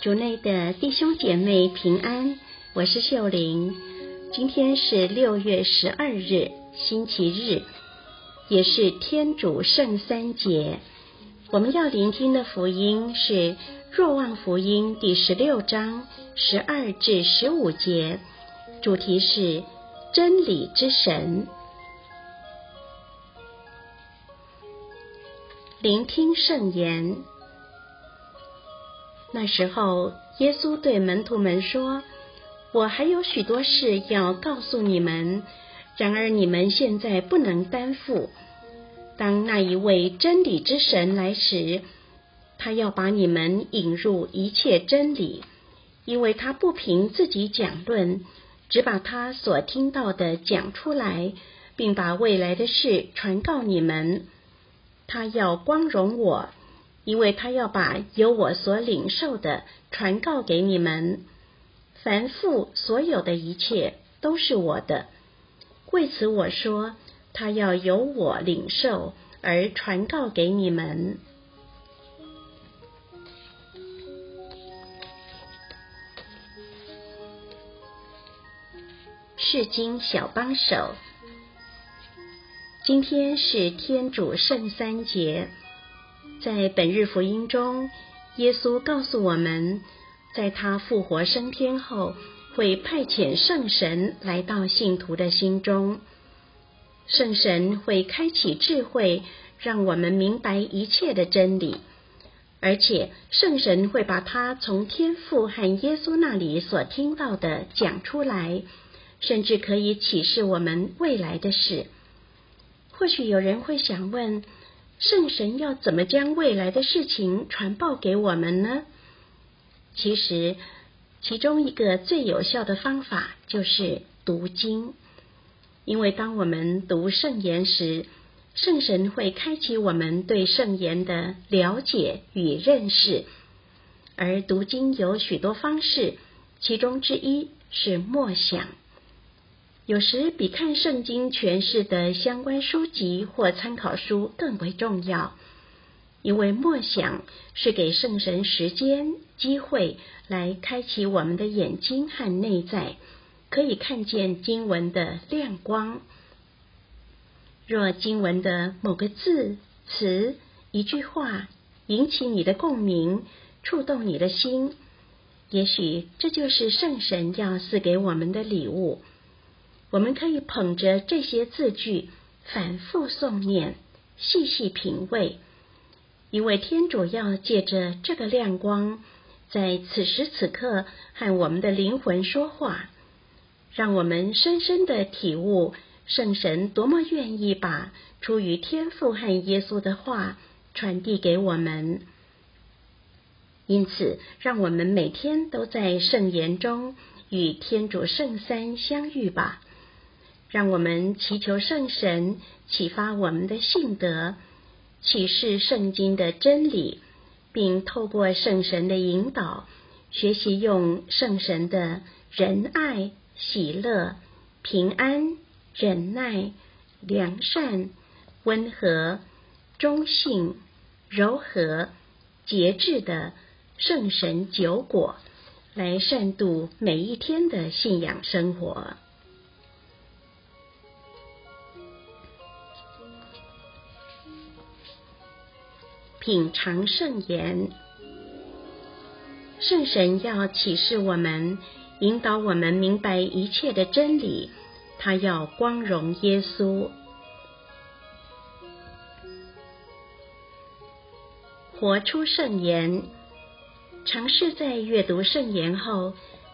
主内的弟兄姐妹平安，我是秀玲。今天是6月12日，星期日，也是天主圣三节。我们要聆听的福音是《若望福音》第16章12至15节，主题是真理之神。聆听圣言。那时候，耶稣对门徒们说：“我还有许多事要告诉你们，然而你们现在不能担负。当那一位真理之神来时，他要把你们引入一切真理，因为他不凭自己讲论，只把他所听到的讲出来，并把未来的事传告你们。他要光荣我，因为他要把由我所领受的传告给你们。凡父所有的一切都是我的，为此我说，他要由我领受而传告给你们。”释经小帮手。今天是天主圣三节。在本日福音中，耶稣告诉我们，在他复活升天后，会派遣圣神来到信徒的心中。圣神会开启智慧，让我们明白一切的真理，而且圣神会把他从天父和耶稣那里所听到的讲出来，甚至可以启示我们未来的事。或许有人会想问，圣神要怎么将未来的事情传报给我们呢？其实，其中一个最有效的方法就是读经。因为当我们读圣言时，圣神会开启我们对圣言的了解与认识。而读经有许多方式，其中之一是默想。有时比看圣经诠释的相关书籍或参考书更为重要，因为默想是给圣神时间、机会来开启我们的眼睛和内在，可以看见经文的亮光。若经文的某个字、词、一句话引起你的共鸣，触动你的心，也许这就是圣神要赐给我们的礼物。我们可以捧着这些字句反复诵念，细细品味，因为天主要借着这个亮光，在此时此刻和我们的灵魂说话，让我们深深的体悟圣神多么愿意把出于天父和耶稣的话传递给我们。因此，让我们每天都在圣言中与天主圣三相遇吧。让我们祈求圣神启发我们的信德，启示圣经的真理，并透过圣神的引导，学习用圣神的仁爱、喜乐、平安、忍耐、良善、温和、忠信、柔和、节制的圣神九果，来善度每一天的信仰生活。品尝圣言。圣神要启示我们，引导我们明白一切的真理，他要光荣耶稣。活出圣言。尝试在阅读圣言后，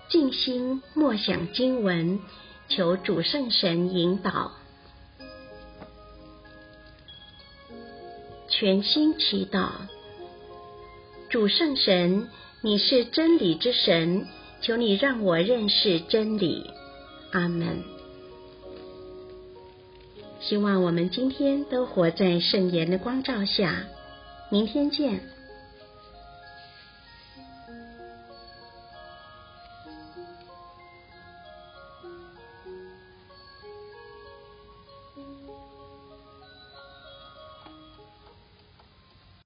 静心默想经文，求主圣神引导。全心祈祷。主圣神，你是真理之神，求你让我认识真理。阿们。希望我们今天都活在圣言的光照下。明天见。